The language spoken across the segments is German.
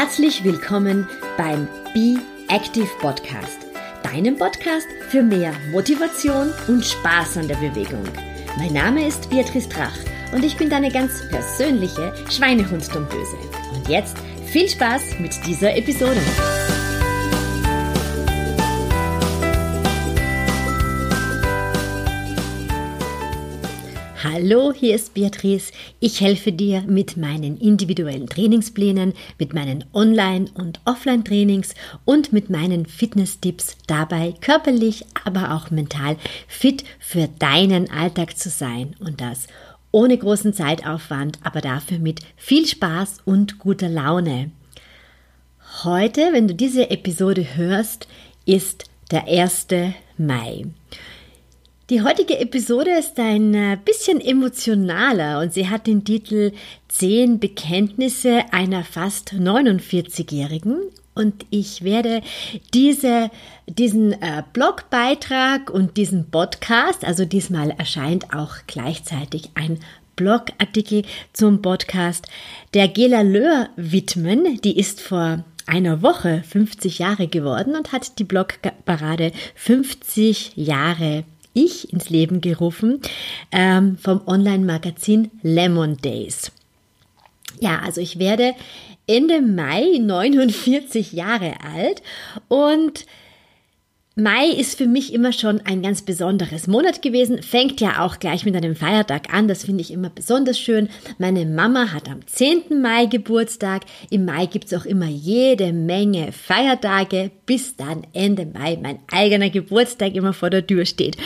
Herzlich willkommen beim Be Active Podcast, deinem Podcast für mehr Motivation und Spaß an der Bewegung. Mein Name ist Beatrice Drach und ich bin deine ganz persönliche Schweinehund-Dompöse. Und jetzt viel Spaß mit dieser Episode. Hallo, hier ist Beatrice. Ich helfe dir mit meinen individuellen Trainingsplänen, mit meinen Online- und Offline-Trainings und mit meinen Fitness-Tipps dabei, körperlich, aber auch mental fit für deinen Alltag zu sein und das ohne großen Zeitaufwand, aber dafür mit viel Spaß und guter Laune. Heute, wenn du diese Episode hörst, ist der 1. Mai. Die heutige Episode ist ein bisschen emotionaler und sie hat den Titel 10 Bekenntnisse einer fast 49-Jährigen und ich werde diesen Blogbeitrag und diesen Podcast, also diesmal erscheint auch gleichzeitig ein Blogartikel zum Podcast, der Gela Löhr widmen. Die ist vor einer Woche 50 Jahre geworden und hat die Blogparade 50 Jahre Ich ins Leben gerufen vom Online-Magazin Lemon Days. Ja, also ich werde Ende Mai 49 Jahre alt und Mai ist für mich immer schon ein ganz besonderes Monat gewesen, fängt ja auch gleich mit einem Feiertag an, das finde ich immer besonders schön. Meine Mama hat am 10. Mai Geburtstag, im Mai gibt es auch immer jede Menge Feiertage, bis dann Ende Mai mein eigener Geburtstag immer vor der Tür steht.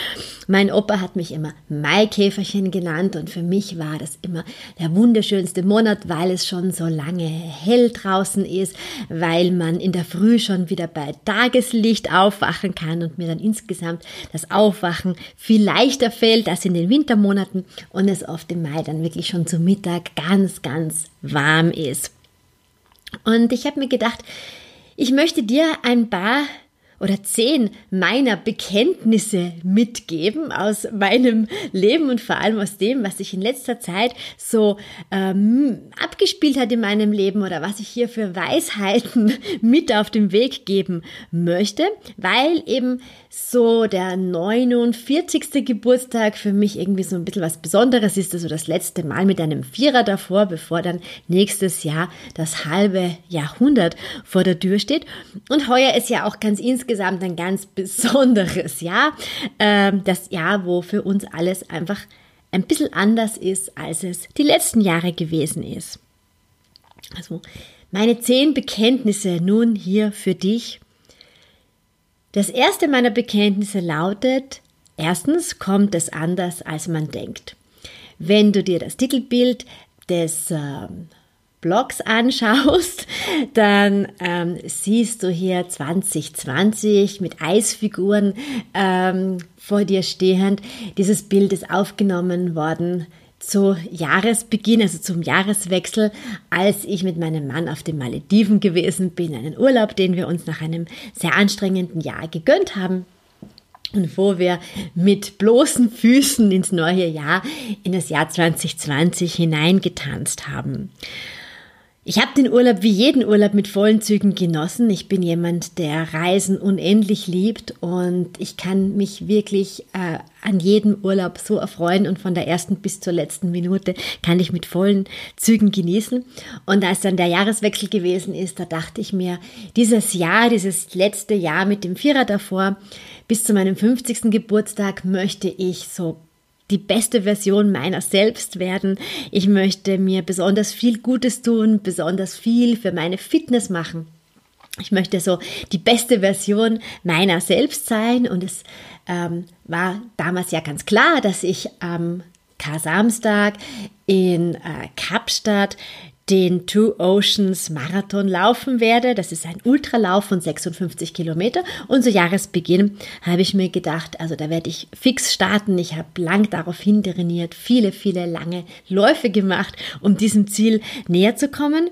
Mein Opa hat mich immer Maikäferchen genannt und für mich war das immer der wunderschönste Monat, weil es schon so lange hell draußen ist, weil man in der Früh schon wieder bei Tageslicht aufwachen kann und mir dann insgesamt das Aufwachen viel leichter fällt als in den Wintermonaten und es oft im Mai dann wirklich schon zum Mittag ganz, ganz warm ist. Und ich habe mir gedacht, ich möchte dir ein paar oder 10 meiner Bekenntnisse mitgeben aus meinem Leben und vor allem aus dem, was sich in letzter Zeit so abgespielt hat in meinem Leben oder was ich hier für Weisheiten mit auf den Weg geben möchte, weil eben so der 49. Geburtstag für mich irgendwie so ein bisschen was Besonderes ist, also das letzte Mal mit einem Vierer davor, bevor dann nächstes Jahr das halbe Jahrhundert vor der Tür steht. Und heuer ist ja auch ganz insgesamt ein ganz besonderes Jahr, das Jahr, wo für uns alles einfach ein bisschen anders ist, als es die letzten Jahre gewesen ist. Also meine 10 Bekenntnisse nun hier für dich. Das erste meiner Bekenntnisse lautet: Erstens kommt es anders, als man denkt. Wenn du dir das Titelbild des Blogs anschaust, dann siehst du hier 2020 mit Eisfiguren vor dir stehend. Dieses Bild ist aufgenommen worden zu Jahresbeginn, also zum Jahreswechsel, als ich mit meinem Mann auf den Malediven gewesen bin, einen Urlaub, den wir uns nach einem sehr anstrengenden Jahr gegönnt haben. Und wo wir mit bloßen Füßen ins neue Jahr, in das Jahr 2020 hineingetanzt haben. Ich habe den Urlaub wie jeden Urlaub mit vollen Zügen genossen. Ich bin jemand, der Reisen unendlich liebt und ich kann mich wirklich an jedem Urlaub so erfreuen und von der ersten bis zur letzten Minute kann ich mit vollen Zügen genießen. Und als dann der Jahreswechsel gewesen ist, da dachte ich mir, dieses Jahr, dieses letzte Jahr mit dem Vierer davor, bis zu meinem 50. Geburtstag möchte ich so die beste Version meiner selbst werden. Ich möchte mir besonders viel Gutes tun, besonders viel für meine Fitness machen. Ich möchte so die beste Version meiner selbst sein und es war damals ja ganz klar, dass ich am Samstag in Kapstadt den Two Oceans Marathon laufen werde. Das ist ein Ultralauf von 56 Kilometer und zu Jahresbeginn habe ich mir gedacht, also da werde ich fix starten. Ich habe lang darauf hin trainiert, viele, viele lange Läufe gemacht, um diesem Ziel näher zu kommen.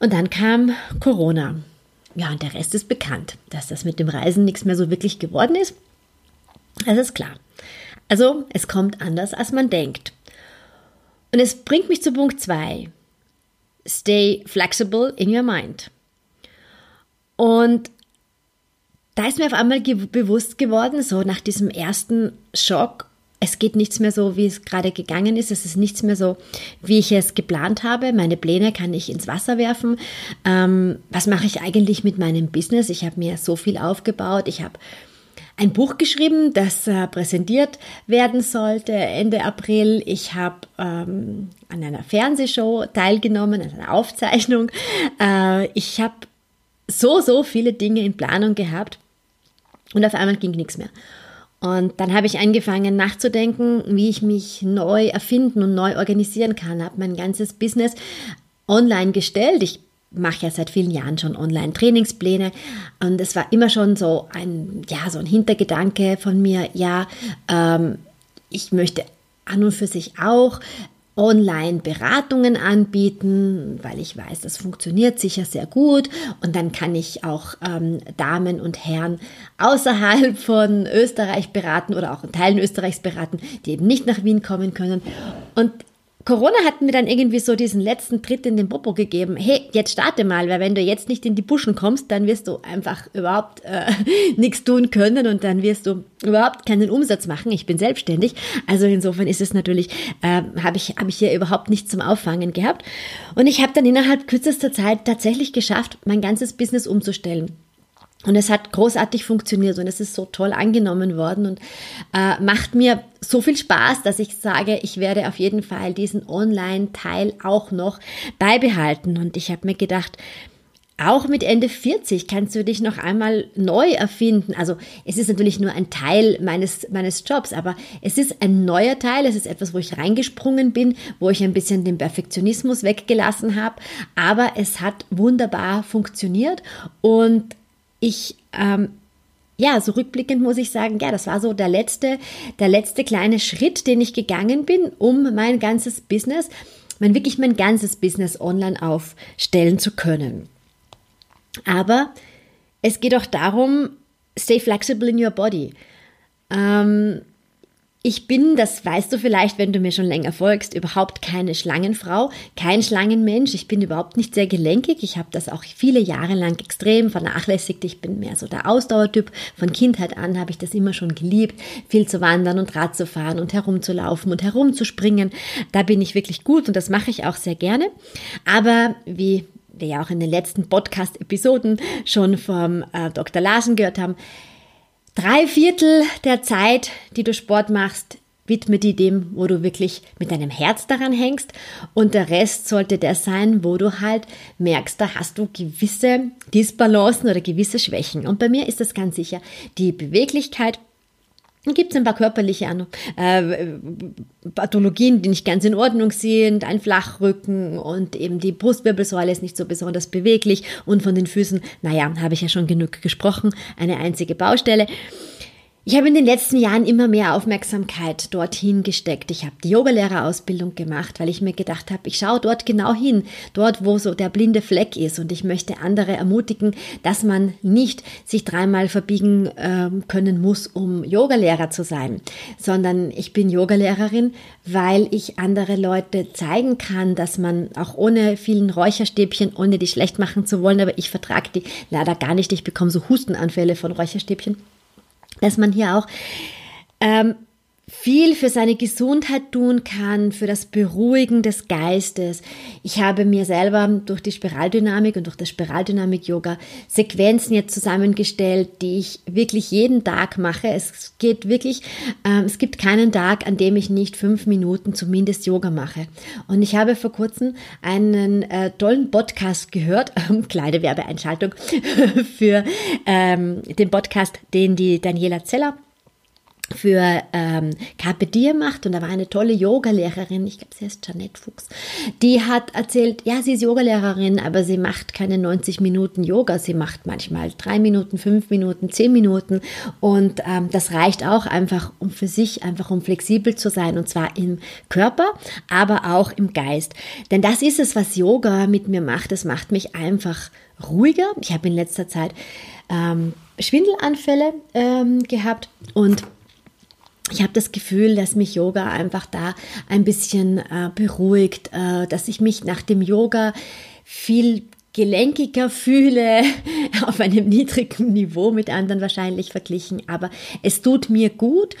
Und dann kam Corona. Ja, und der Rest ist bekannt, dass das mit dem Reisen nichts mehr so wirklich geworden ist. Das ist klar. Also es kommt anders, als man denkt. Und es bringt mich zu Punkt 2. Stay flexible in your mind. Und da ist mir auf einmal bewusst geworden, so nach diesem ersten Schock, es geht nichts mehr so, wie es gerade gegangen ist. Es ist nichts mehr so, wie ich es geplant habe. Meine Pläne kann ich ins Wasser werfen. Was mache ich eigentlich mit meinem Business? Ich habe mir so viel aufgebaut. Ich habe ein Buch geschrieben, das präsentiert werden sollte Ende April. Ich habe an einer Fernsehshow teilgenommen, an einer Aufzeichnung. Ich habe so viele Dinge in Planung gehabt und auf einmal ging nichts mehr. Und dann habe ich angefangen nachzudenken, wie ich mich neu erfinden und neu organisieren kann. Habe mein ganzes Business online gestellt. Ich mache ja seit vielen Jahren schon Online-Trainingspläne und es war immer schon so ein Hintergedanke von mir. Ich möchte an und für sich auch Online-Beratungen anbieten, weil ich weiß, das funktioniert sicher sehr gut und dann kann ich auch Damen und Herren außerhalb von Österreich beraten oder auch in Teilen Österreichs beraten, die eben nicht nach Wien kommen können. Und Corona hat mir dann irgendwie so diesen letzten Tritt in den Popo gegeben. Hey, jetzt starte mal, weil wenn du jetzt nicht in die Buschen kommst, dann wirst du einfach überhaupt nichts tun können und dann wirst du überhaupt keinen Umsatz machen. Ich bin selbstständig, also insofern ist es natürlich, habe ich hier überhaupt nichts zum Auffangen gehabt. Und ich habe dann innerhalb kürzester Zeit tatsächlich geschafft, mein ganzes Business umzustellen. Und es hat großartig funktioniert und es ist so toll angenommen worden und macht mir so viel Spaß, dass ich sage, ich werde auf jeden Fall diesen Online-Teil auch noch beibehalten. Und ich habe mir gedacht, auch mit Ende 40 kannst du dich noch einmal neu erfinden. Also es ist natürlich nur ein Teil meines Jobs, aber es ist ein neuer Teil. Es ist etwas, wo ich reingesprungen bin, wo ich ein bisschen den Perfektionismus weggelassen habe. Aber es hat wunderbar funktioniert und ich, so rückblickend muss ich sagen, ja, das war so der letzte kleine Schritt, den ich gegangen bin, um mein ganzes Business online aufstellen zu können. Aber es geht auch darum, stay flexible in your body. Ich bin, das weißt du vielleicht, wenn du mir schon länger folgst, überhaupt keine Schlangenfrau, kein Schlangenmensch. Ich bin überhaupt nicht sehr gelenkig. Ich habe das auch viele Jahre lang extrem vernachlässigt. Ich bin mehr so der Ausdauertyp. Von Kindheit an habe ich das immer schon geliebt, viel zu wandern und Rad zu fahren und herumzulaufen und herumzuspringen. Da bin ich wirklich gut und das mache ich auch sehr gerne. Aber wie wir ja auch in den letzten Podcast-Episoden schon vom Dr. Larsen gehört haben, 3/4 der Zeit, die du Sport machst, widme die dem, wo du wirklich mit deinem Herz daran hängst. Und der Rest sollte der sein, wo du halt merkst, da hast du gewisse Disbalancen oder gewisse Schwächen. Und bei mir ist das ganz sicher die Beweglichkeit. Dann gibt es ein paar körperliche Pathologien, die nicht ganz in Ordnung sind, ein Flachrücken und eben die Brustwirbelsäule ist nicht so besonders beweglich und von den Füßen, habe ich ja schon genug gesprochen, eine einzige Baustelle. Ich habe in den letzten Jahren immer mehr Aufmerksamkeit dorthin gesteckt. Ich habe die Yogalehrerausbildung gemacht, weil ich mir gedacht habe, ich schaue dort genau hin, dort wo so der blinde Fleck ist und ich möchte andere ermutigen, dass man nicht sich dreimal verbiegen können muss, um Yogalehrer zu sein, sondern ich bin Yogalehrerin, weil ich andere Leute zeigen kann, dass man auch ohne vielen Räucherstäbchen, ohne die schlecht machen zu wollen, aber ich vertrage die leider gar nicht, ich bekomme so Hustenanfälle von Räucherstäbchen, dass man hier auch viel für seine Gesundheit tun kann, für das Beruhigen des Geistes. Ich habe mir selber durch die Spiraldynamik und durch das Spiraldynamik-Yoga Sequenzen jetzt zusammengestellt, die ich wirklich jeden Tag mache. Es geht wirklich, es gibt keinen Tag, an dem ich nicht 5 Minuten zumindest Yoga mache. Und ich habe vor kurzem einen tollen Podcast gehört, kleine Werbeeinschaltung für den Podcast, den die Daniela Zeller für Carpe Diem macht und da war eine tolle Yogalehrerin, ich glaube sie heißt Janette Fuchs, die hat erzählt, ja sie ist Yogalehrerin, aber sie macht keine 90 Minuten Yoga, sie macht manchmal 3 Minuten, 5 Minuten, 10 Minuten und das reicht auch einfach, um für sich einfach um flexibel zu sein und zwar im Körper, aber auch im Geist, denn das ist es, was Yoga mit mir macht, es macht mich einfach ruhiger, ich habe in letzter Zeit Schwindelanfälle gehabt und Ich habe das Gefühl, dass mich Yoga einfach da ein bisschen beruhigt, dass ich mich nach dem Yoga viel gelenkiger fühle, auf einem niedrigen Niveau mit anderen wahrscheinlich verglichen, aber es tut mir gut,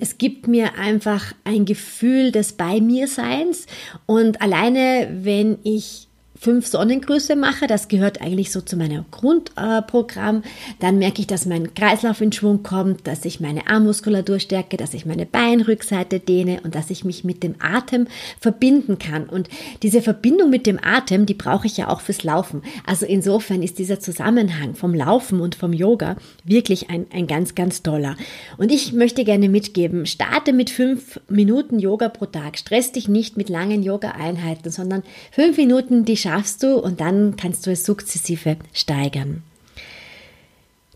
es gibt mir einfach ein Gefühl des Bei-mir-Seins und alleine, wenn ich 5 Sonnengrüße mache, das gehört eigentlich so zu meinem Grundprogramm, dann merke ich, dass mein Kreislauf in Schwung kommt, dass ich meine Armmuskulatur stärke, dass ich meine Beinrückseite dehne und dass ich mich mit dem Atem verbinden kann. Und diese Verbindung mit dem Atem, die brauche ich ja auch fürs Laufen. Also insofern ist dieser Zusammenhang vom Laufen und vom Yoga wirklich ein ganz, ganz toller. Und ich möchte gerne mitgeben, starte mit 5 Minuten Yoga pro Tag. Stress dich nicht mit langen Yoga-Einheiten, sondern 5 Minuten, die schaffst du und dann kannst du es sukzessive steigern.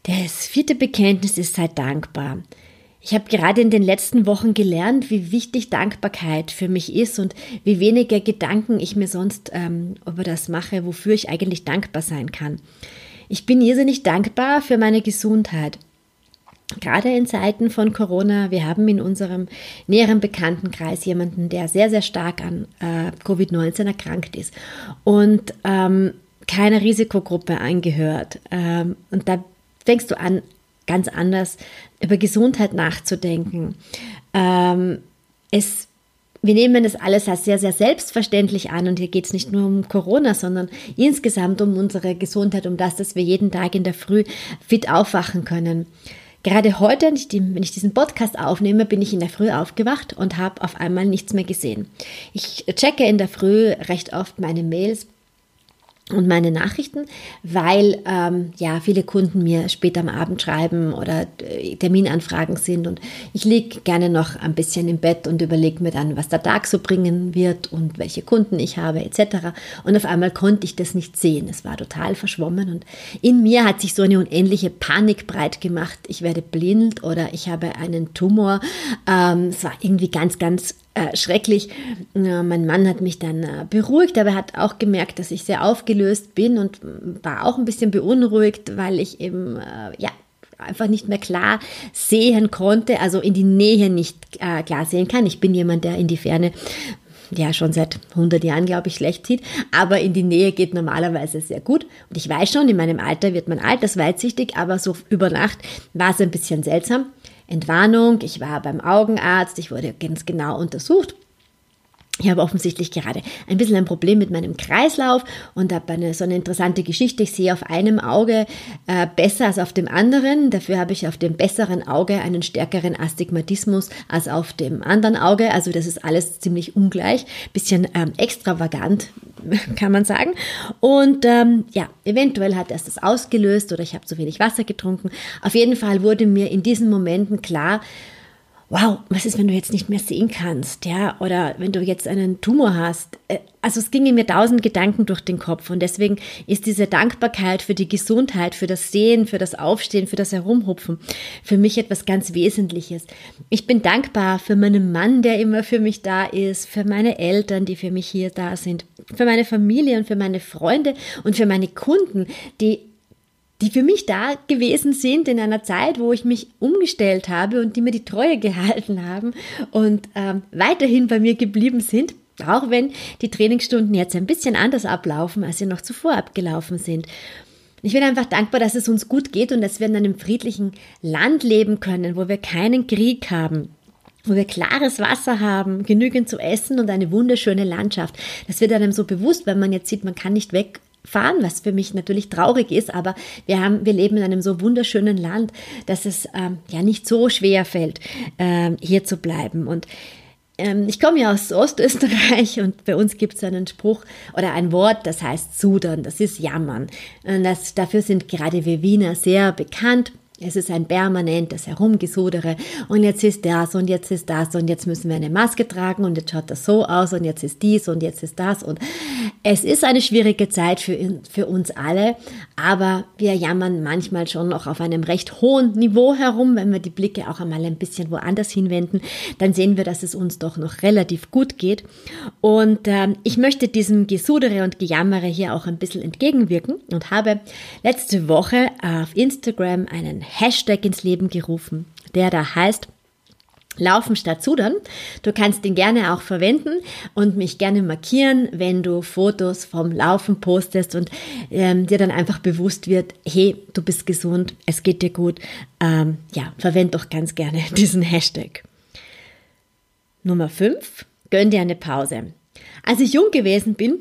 Das 4. Bekenntnis ist: Sei dankbar. Ich habe gerade in den letzten Wochen gelernt, wie wichtig Dankbarkeit für mich ist und wie weniger Gedanken ich mir sonst über das mache, wofür ich eigentlich dankbar sein kann. Ich bin irrsinnig dankbar für meine Gesundheit. Gerade in Zeiten von Corona, wir haben in unserem näheren Bekanntenkreis jemanden, der sehr, sehr stark an Covid-19 erkrankt ist und keiner Risikogruppe angehört. Und da fängst du an, ganz anders über Gesundheit nachzudenken. Wir nehmen das alles als sehr, sehr selbstverständlich an und hier geht es nicht nur um Corona, sondern insgesamt um unsere Gesundheit, um das, dass wir jeden Tag in der Früh fit aufwachen können. Gerade heute, wenn ich diesen Podcast aufnehme, bin ich in der Früh aufgewacht und habe auf einmal nichts mehr gesehen. Ich checke in der Früh recht oft meine Mails und meine Nachrichten, weil viele Kunden mir spät am Abend schreiben oder Terminanfragen sind und ich liege gerne noch ein bisschen im Bett und überlege mir dann, was der Tag so bringen wird und welche Kunden ich habe etc. Und auf einmal konnte ich das nicht sehen. Es war total verschwommen und in mir hat sich so eine unendliche Panik breit gemacht. Ich werde blind oder ich habe einen Tumor. Es war irgendwie ganz, ganz schrecklich. Ja, mein Mann hat mich dann beruhigt, aber er hat auch gemerkt, dass ich sehr aufgelöst bin und war auch ein bisschen beunruhigt, weil ich eben einfach nicht mehr klar sehen konnte, also in die Nähe nicht klar sehen kann. Ich bin jemand, der in die Ferne schon seit 100 Jahren, glaube ich, schlecht sieht, aber in die Nähe geht normalerweise sehr gut. Und ich weiß schon, in meinem Alter wird man altersweitsichtig, aber so über Nacht war es ein bisschen seltsam. Entwarnung, ich war beim Augenarzt, ich wurde ganz genau untersucht. Ich habe offensichtlich gerade ein bisschen ein Problem mit meinem Kreislauf und habe so eine interessante Geschichte. Ich sehe auf einem Auge besser als auf dem anderen. Dafür habe ich auf dem besseren Auge einen stärkeren Astigmatismus als auf dem anderen Auge. Also das ist alles ziemlich ungleich, bisschen extravagant, kann man sagen. Und eventuell hat erst das ausgelöst oder ich habe zu wenig Wasser getrunken. Auf jeden Fall wurde mir in diesen Momenten klar, wow, was ist, wenn du jetzt nicht mehr sehen kannst, oder wenn du jetzt einen Tumor hast? Also es gingen mir 1000 Gedanken durch den Kopf und deswegen ist diese Dankbarkeit für die Gesundheit, für das Sehen, für das Aufstehen, für das Herumhupfen für mich etwas ganz Wesentliches. Ich bin dankbar für meinen Mann, der immer für mich da ist, für meine Eltern, die für mich hier da sind, für meine Familie und für meine Freunde und für meine Kunden, die für mich da gewesen sind in einer Zeit, wo ich mich umgestellt habe und die mir die Treue gehalten haben und weiterhin bei mir geblieben sind, auch wenn die Trainingsstunden jetzt ein bisschen anders ablaufen, als sie noch zuvor abgelaufen sind. Ich bin einfach dankbar, dass es uns gut geht und dass wir in einem friedlichen Land leben können, wo wir keinen Krieg haben, wo wir klares Wasser haben, genügend zu essen und eine wunderschöne Landschaft. Das wird einem so bewusst, wenn man jetzt sieht, man kann nicht wegfahren, was für mich natürlich traurig ist, aber wir leben in einem so wunderschönen Land, dass es nicht so schwer fällt, hier zu bleiben. Und ich komme ja aus Ostösterreich und bei uns gibt es einen Spruch oder ein Wort, das heißt Sudern, das ist Jammern. Und dafür sind gerade wir Wiener sehr bekannt. Es ist ein permanentes Herumgesudere und jetzt ist das und jetzt ist das und jetzt müssen wir eine Maske tragen und jetzt schaut das so aus und jetzt ist dies und jetzt ist das. Und es ist eine schwierige Zeit für uns alle, aber wir jammern manchmal schon noch auf einem recht hohen Niveau herum. Wenn wir die Blicke auch einmal ein bisschen woanders hinwenden, dann sehen wir, dass es uns doch noch relativ gut geht. Und ich möchte diesem Gesudere und Gejammere hier auch ein bisschen entgegenwirken und habe letzte Woche auf Instagram einen Hashtag ins Leben gerufen, der da heißt Laufen statt Sudern. Du kannst den gerne auch verwenden und mich gerne markieren, wenn du Fotos vom Laufen postest und dir dann einfach bewusst wird, hey, du bist gesund, es geht dir gut. Verwend doch ganz gerne diesen Hashtag. Nummer 5, gönn dir eine Pause. Als ich jung gewesen bin,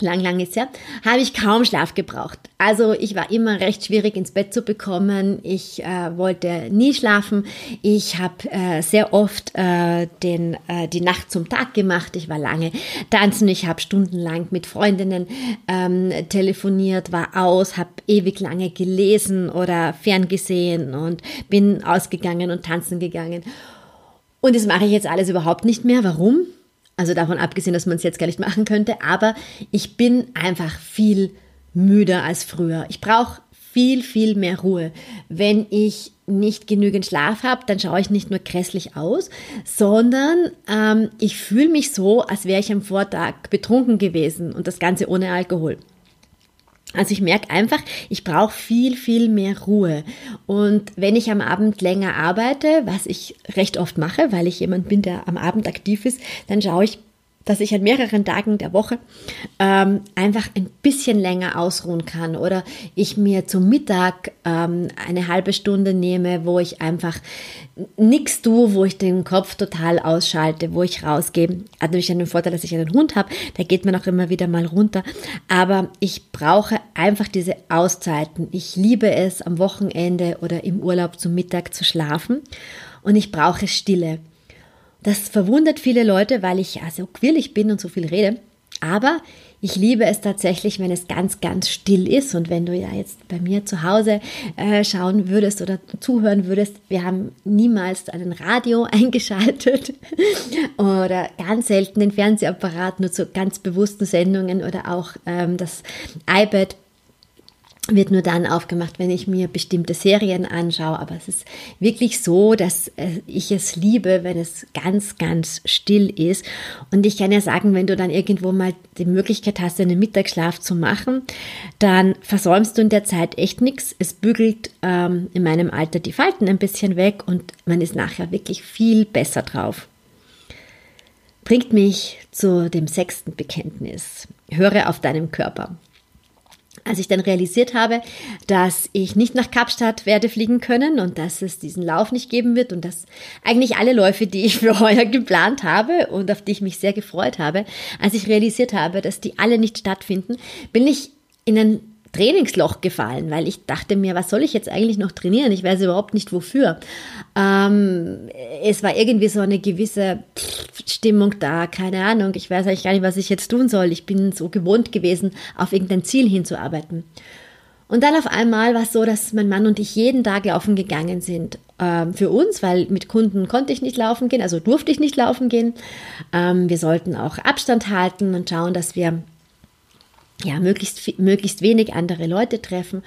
lang ist her, habe ich kaum Schlaf gebraucht. Also ich war immer recht schwierig ins Bett zu bekommen. Ich wollte nie schlafen. Ich habe sehr oft die Nacht zum Tag gemacht. Ich war lange tanzen. Ich habe stundenlang mit Freundinnen telefoniert, war aus, habe ewig lange gelesen oder ferngesehen und bin ausgegangen und tanzen gegangen. Und das mache ich jetzt alles überhaupt nicht mehr. Warum? Also davon abgesehen, dass man es jetzt gar nicht machen könnte, aber ich bin einfach viel müder als früher. Ich brauche viel, viel mehr Ruhe. Wenn ich nicht genügend Schlaf habe, dann schaue ich nicht nur grässlich aus, sondern ich fühle mich so, als wäre ich am Vortag betrunken gewesen und das Ganze ohne Alkohol. Also ich merke einfach, ich brauche viel, viel mehr Ruhe. Und wenn ich am Abend länger arbeite, was ich recht oft mache, weil ich jemand bin, der am Abend aktiv ist, dann schaue ich, dass ich an mehreren Tagen der Woche einfach ein bisschen länger ausruhen kann. Oder ich mir zum Mittag eine halbe Stunde nehme, wo ich einfach nichts tue, wo ich den Kopf total ausschalte, wo ich rausgehe. Hat natürlich einen Vorteil, dass ich einen Hund habe, da geht man auch immer wieder mal runter. Aber ich brauche einfach diese Auszeiten. Ich liebe es, am Wochenende oder im Urlaub zum Mittag zu schlafen. Und ich brauche Stille. Das verwundert viele Leute, weil ich so quirlig bin und so viel rede. Aber ich liebe es tatsächlich, wenn es ganz, ganz still ist. Und wenn du ja jetzt bei mir zu Hause schauen würdest oder zuhören würdest, wir haben niemals einen Radio eingeschaltet oder ganz selten den Fernsehapparat, nur zu ganz bewussten Sendungen oder auch das iPad wird nur dann aufgemacht, wenn ich mir bestimmte Serien anschaue. Aber es ist wirklich so, dass ich es liebe, wenn es ganz, ganz still ist. Und ich kann ja sagen, wenn du dann irgendwo mal die Möglichkeit hast, einen Mittagsschlaf zu machen, dann versäumst du in der Zeit echt nichts. Es bügelt in meinem Alter die Falten ein bisschen weg und man ist nachher wirklich viel besser drauf. Bringt mich zu dem 6. Bekenntnis. Höre auf deinem Körper. Als ich dann realisiert habe, dass ich nicht nach Kapstadt werde fliegen können und dass es diesen Lauf nicht geben wird und dass eigentlich alle Läufe, die ich für heuer geplant habe und auf die ich mich sehr gefreut habe, als ich realisiert habe, dass die alle nicht stattfinden, bin ich in ein Trainingsloch gefallen, weil ich dachte mir, was soll ich jetzt eigentlich noch trainieren? Ich weiß überhaupt nicht, wofür. Es war irgendwie so eine gewisse Stimmung da, keine Ahnung, ich weiß eigentlich gar nicht, was ich jetzt tun soll. Ich bin so gewohnt gewesen, auf irgendein Ziel hinzuarbeiten. Und dann auf einmal war es so, dass mein Mann und ich jeden Tag laufen gegangen sind. Für uns, weil mit Kunden konnte ich nicht laufen gehen, also durfte ich nicht laufen gehen. Wir sollten auch Abstand halten und schauen, dass wir möglichst wenig andere Leute treffen.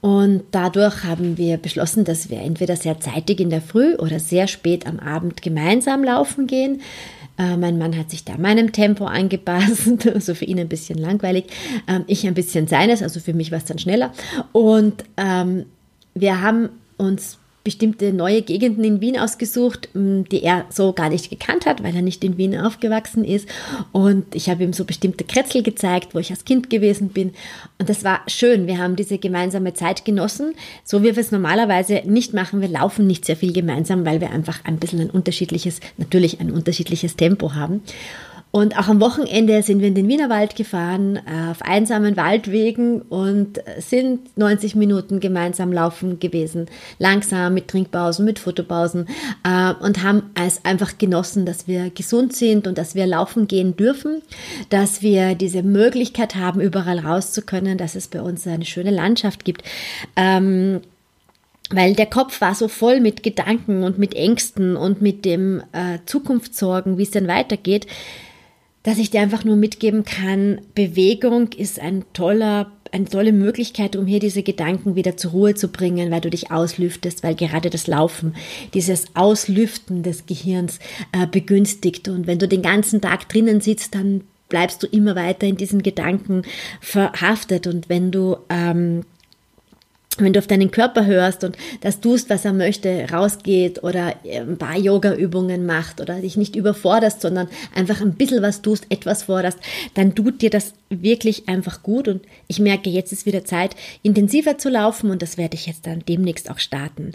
Und dadurch haben wir beschlossen, dass wir entweder sehr zeitig in der Früh oder sehr spät am Abend gemeinsam laufen gehen. Mein Mann hat sich da meinem Tempo angepasst, also für ihn ein bisschen langweilig, ich ein bisschen seines, also für mich war es dann schneller. Und wir haben uns bestimmte neue Gegenden in Wien ausgesucht, die er so gar nicht gekannt hat, weil er nicht in Wien aufgewachsen ist. Und ich habe ihm so bestimmte Kretzel gezeigt, wo ich als Kind gewesen bin. Und das war schön. Wir haben diese gemeinsame Zeit genossen, so wie wir es normalerweise nicht machen. Wir laufen nicht sehr viel gemeinsam, weil wir einfach ein bisschen ein unterschiedliches Tempo haben. Und auch am Wochenende sind wir in den Wienerwald gefahren, auf einsamen Waldwegen und sind 90 Minuten gemeinsam laufen gewesen. Langsam, mit Trinkpausen, mit Fotopausen und haben es einfach genossen, dass wir gesund sind und dass wir laufen gehen dürfen, dass wir diese Möglichkeit haben, überall raus zu können, dass es bei uns eine schöne Landschaft gibt. Weil der Kopf war so voll mit Gedanken und mit Ängsten und mit dem Zukunftssorgen, wie es denn weitergeht, dass ich dir einfach nur mitgeben kann, Bewegung ist eine tolle Möglichkeit, um hier diese Gedanken wieder zur Ruhe zu bringen, weil du dich auslüftest, weil gerade das Laufen, dieses Auslüften des Gehirns begünstigt. Und wenn du den ganzen Tag drinnen sitzt, dann bleibst du immer weiter in diesen Gedanken verhaftet. Und wenn du wenn du auf deinen Körper hörst und das tust, was er möchte, rausgeht oder ein paar Yoga-Übungen macht oder dich nicht überforderst, sondern einfach ein bisschen was tust, etwas forderst, dann tut dir das wirklich einfach gut. Und ich merke, jetzt ist wieder Zeit, intensiver zu laufen, und das werde ich jetzt dann demnächst auch starten.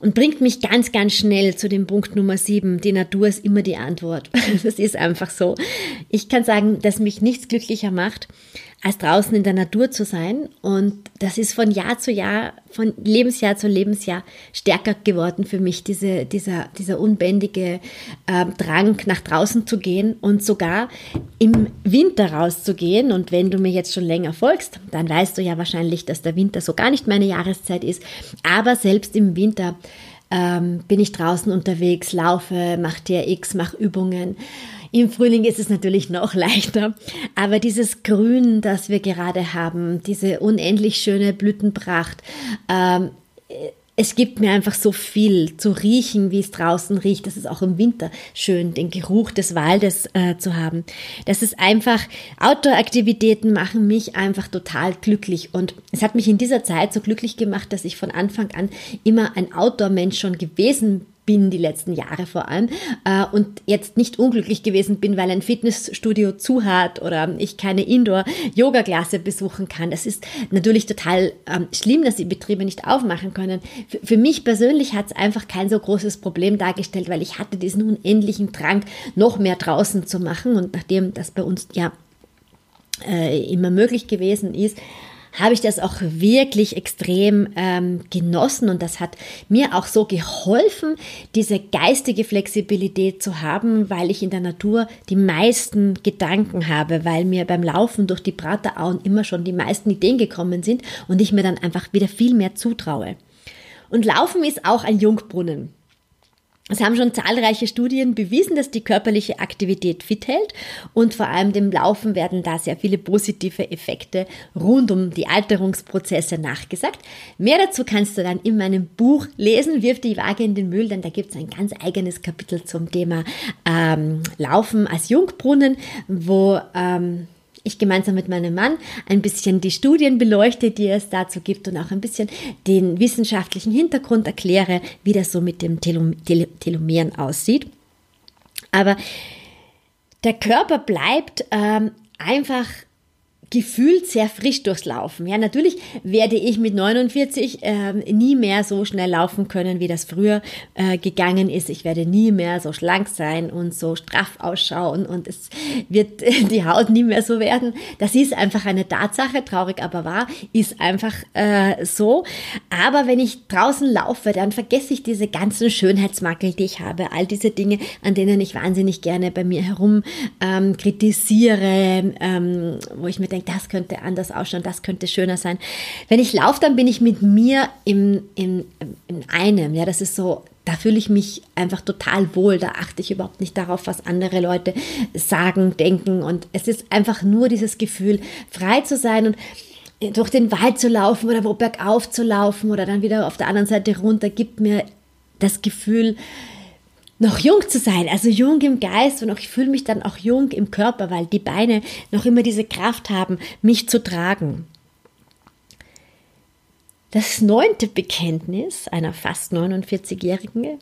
Und bringt mich ganz, ganz schnell zu dem Punkt Nummer 7. Die Natur ist immer die Antwort. Das ist einfach so. Ich kann sagen, dass mich nichts glücklicher macht, als draußen in der Natur zu sein. Und das ist von Jahr zu Jahr, von Lebensjahr zu Lebensjahr stärker geworden für mich, dieser unbändige Drang, nach draußen zu gehen und sogar im Winter rauszugehen. Und wenn du mir jetzt schon länger folgst, dann weißt du ja wahrscheinlich, dass der Winter so gar nicht meine Jahreszeit ist. Aber selbst im Winter bin ich draußen unterwegs, laufe, mache TRX, mache Übungen. Im Frühling ist es natürlich noch leichter, aber dieses Grün, das wir gerade haben, diese unendlich schöne Blütenpracht, es gibt mir einfach so viel zu riechen, wie es draußen riecht. Das ist auch im Winter schön, den Geruch des Waldes zu haben. Das ist einfach, Outdoor-Aktivitäten machen mich einfach total glücklich, und es hat mich in dieser Zeit so glücklich gemacht, dass ich von Anfang an immer ein Outdoor-Mensch schon gewesen bin, die letzten Jahre vor allem, und jetzt nicht unglücklich gewesen bin, weil ein Fitnessstudio zu hat oder ich keine Indoor-Yoga-Klasse besuchen kann. Das ist natürlich total schlimm, dass die Betriebe nicht aufmachen können. Für mich persönlich hat es einfach kein so großes Problem dargestellt, weil ich hatte diesen unendlichen Drang, noch mehr draußen zu machen, und nachdem das bei uns ja immer möglich gewesen ist, habe ich das auch wirklich extrem genossen, und das hat mir auch so geholfen, diese geistige Flexibilität zu haben, weil ich in der Natur die meisten Gedanken habe, weil mir beim Laufen durch die Praterauen immer schon die meisten Ideen gekommen sind und ich mir dann einfach wieder viel mehr zutraue. Und Laufen ist auch ein Jungbrunnen. Es haben schon zahlreiche Studien bewiesen, dass die körperliche Aktivität fit hält, und vor allem dem Laufen werden da sehr viele positive Effekte rund um die Alterungsprozesse nachgesagt. Mehr dazu kannst du dann in meinem Buch lesen, Wirf die Waage in den Müll, denn da gibt es ein ganz eigenes Kapitel zum Thema Laufen als Jungbrunnen, wo ich gemeinsam mit meinem Mann ein bisschen die Studien beleuchte, die es dazu gibt, und auch ein bisschen den wissenschaftlichen Hintergrund erkläre, wie das so mit dem Telomeren aussieht. Aber der Körper bleibt einfach gefühlt sehr frisch durchs Laufen. Ja, natürlich werde ich mit 49 nie mehr so schnell laufen können, wie das früher gegangen ist. Ich werde nie mehr so schlank sein und so straff ausschauen, und es wird die Haut nie mehr so werden. Das ist einfach eine Tatsache, traurig aber wahr, ist einfach so. Aber wenn ich draußen laufe, dann vergesse ich diese ganzen Schönheitsmakel, die ich habe, all diese Dinge, an denen ich wahnsinnig gerne bei mir herum kritisiere, wo ich mir denke, das könnte anders ausschauen, das könnte schöner sein. Wenn ich laufe, dann bin ich mit mir in einem. Ja, das ist so, da fühle ich mich einfach total wohl. Da achte ich überhaupt nicht darauf, was andere Leute sagen, denken. Und es ist einfach nur dieses Gefühl, frei zu sein und durch den Wald zu laufen oder wo bergauf zu laufen oder dann wieder auf der anderen Seite runter, gibt mir das Gefühl, noch jung zu sein, also jung im Geist, und auch, ich fühle mich dann auch jung im Körper, weil die Beine noch immer diese Kraft haben, mich zu tragen. Das 9. Bekenntnis einer fast 49-Jährigen: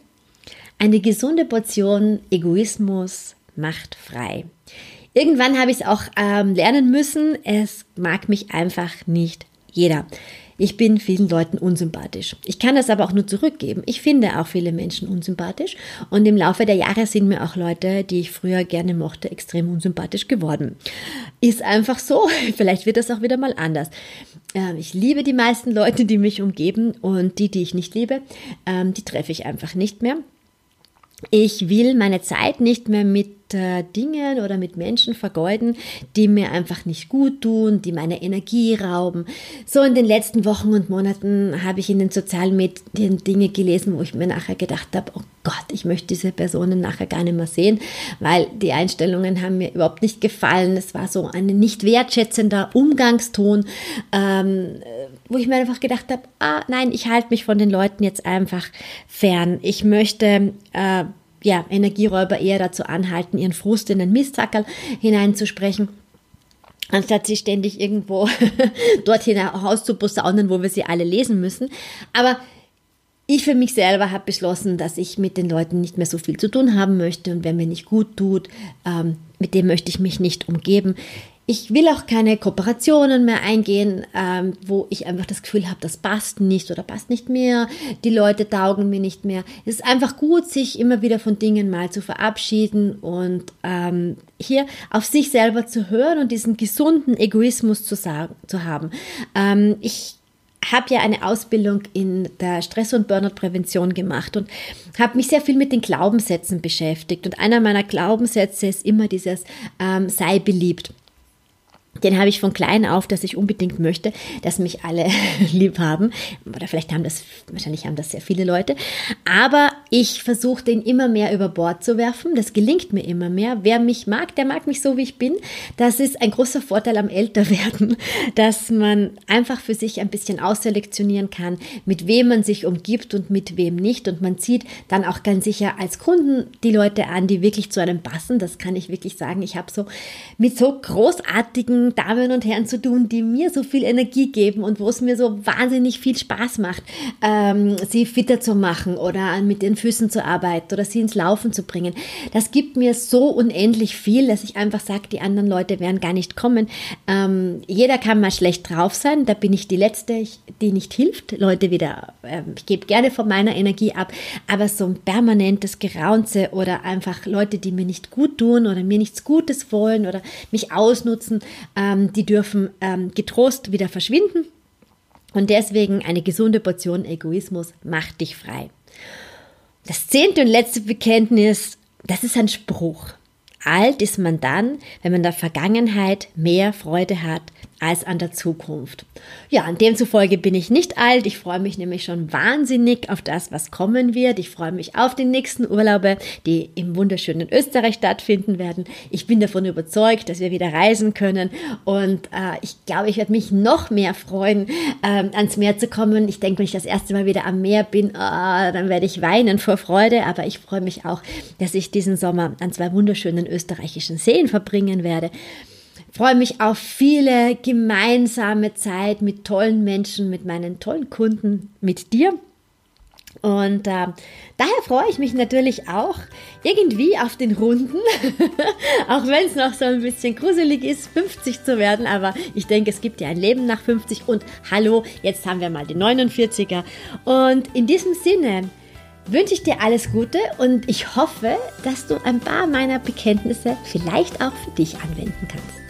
eine gesunde Portion Egoismus macht frei. Irgendwann habe ich es auch lernen müssen, es mag mich einfach nicht jeder. Ich bin vielen Leuten unsympathisch. Ich kann das aber auch nur zurückgeben. Ich finde auch viele Menschen unsympathisch, und im Laufe der Jahre sind mir auch Leute, die ich früher gerne mochte, extrem unsympathisch geworden. Ist einfach so. Vielleicht wird das auch wieder mal anders. Ich liebe die meisten Leute, die mich umgeben, und die, die ich nicht liebe, die treffe ich einfach nicht mehr. Ich will meine Zeit nicht mehr mit Dingen oder mit Menschen vergeuden, die mir einfach nicht gut tun, die meine Energie rauben. So in den letzten Wochen und Monaten habe ich in den sozialen Medien Dinge gelesen, wo ich mir nachher gedacht habe, oh Gott, ich möchte diese Personen nachher gar nicht mehr sehen, weil die Einstellungen haben mir überhaupt nicht gefallen. Es war so ein nicht wertschätzender Umgangston, wo ich mir einfach gedacht habe, ah nein, ich halte mich von den Leuten jetzt einfach fern. Ich möchte Energieräuber eher dazu anhalten, ihren Frust in den Mistsackerl hineinzusprechen. anstatt sie ständig irgendwo dorthin herauszuposaunen, wo wir sie alle lesen müssen. Aber ich für mich selber habe beschlossen, dass ich mit den Leuten nicht mehr so viel zu tun haben möchte und wer mir nicht gut tut, mit dem möchte ich mich nicht umgeben. Ich will auch keine Kooperationen mehr eingehen, wo ich einfach das Gefühl habe, das passt nicht oder passt nicht mehr, die Leute taugen mir nicht mehr. Es ist einfach gut, sich immer wieder von Dingen mal zu verabschieden und hier auf sich selber zu hören und diesen gesunden Egoismus zu haben. Ich habe ja eine Ausbildung in der Stress- und Burnout-Prävention gemacht und habe mich sehr viel mit den Glaubenssätzen beschäftigt. Und einer meiner Glaubenssätze ist immer dieses sei beliebt. Den habe ich von klein auf, dass ich unbedingt möchte, dass mich alle lieb haben. Oder wahrscheinlich haben das sehr viele Leute. Aber ich versuche, den immer mehr über Bord zu werfen. Das gelingt mir immer mehr. Wer mich mag, der mag mich so, wie ich bin. Das ist ein großer Vorteil am Älterwerden, dass man einfach für sich ein bisschen ausselektionieren kann, mit wem man sich umgibt und mit wem nicht. Und man zieht dann auch ganz sicher als Kunden die Leute an, die wirklich zu einem passen. Das kann ich wirklich sagen. Ich habe so mit so großartigen Damen und Herren zu tun, die mir so viel Energie geben und wo es mir so wahnsinnig viel Spaß macht, sie fitter zu machen oder mit den Füßen zu arbeiten oder sie ins Laufen zu bringen. Das gibt mir so unendlich viel, dass ich einfach sage, die anderen Leute werden gar nicht kommen. Jeder kann mal schlecht drauf sein, da bin ich die Letzte, die nicht hilft. Ich gebe gerne von meiner Energie ab, aber so ein permanentes Geraunze oder einfach Leute, die mir nicht gut tun oder mir nichts Gutes wollen oder mich ausnutzen, die dürfen getrost wieder verschwinden und deswegen eine gesunde Portion Egoismus macht dich frei. Das 10. und letzte Bekenntnis, das ist ein Spruch. Alt ist man dann, wenn man der Vergangenheit mehr Freude hat als an der Zukunft. Ja, und demzufolge bin ich nicht alt. Ich freue mich nämlich schon wahnsinnig auf das, was kommen wird. Ich freue mich auf die nächsten Urlaube, die im wunderschönen Österreich stattfinden werden. Ich bin davon überzeugt, dass wir wieder reisen können. Und ich glaube, ich werde mich noch mehr freuen, ans Meer zu kommen. Ich denke, wenn ich das erste Mal wieder am Meer bin, dann werde ich weinen vor Freude. Aber ich freue mich auch, dass ich diesen Sommer an zwei wunderschönen österreichischen Seen verbringen werde. Freue mich auf viele gemeinsame Zeit mit tollen Menschen, mit meinen tollen Kunden, mit dir. Und daher freue ich mich natürlich auch irgendwie auf den Runden, auch wenn es noch so ein bisschen gruselig ist, 50 zu werden. Aber ich denke, es gibt ja ein Leben nach 50 und hallo, jetzt haben wir mal die 49er. Und in diesem Sinne wünsche ich dir alles Gute und ich hoffe, dass du ein paar meiner Bekenntnisse vielleicht auch für dich anwenden kannst.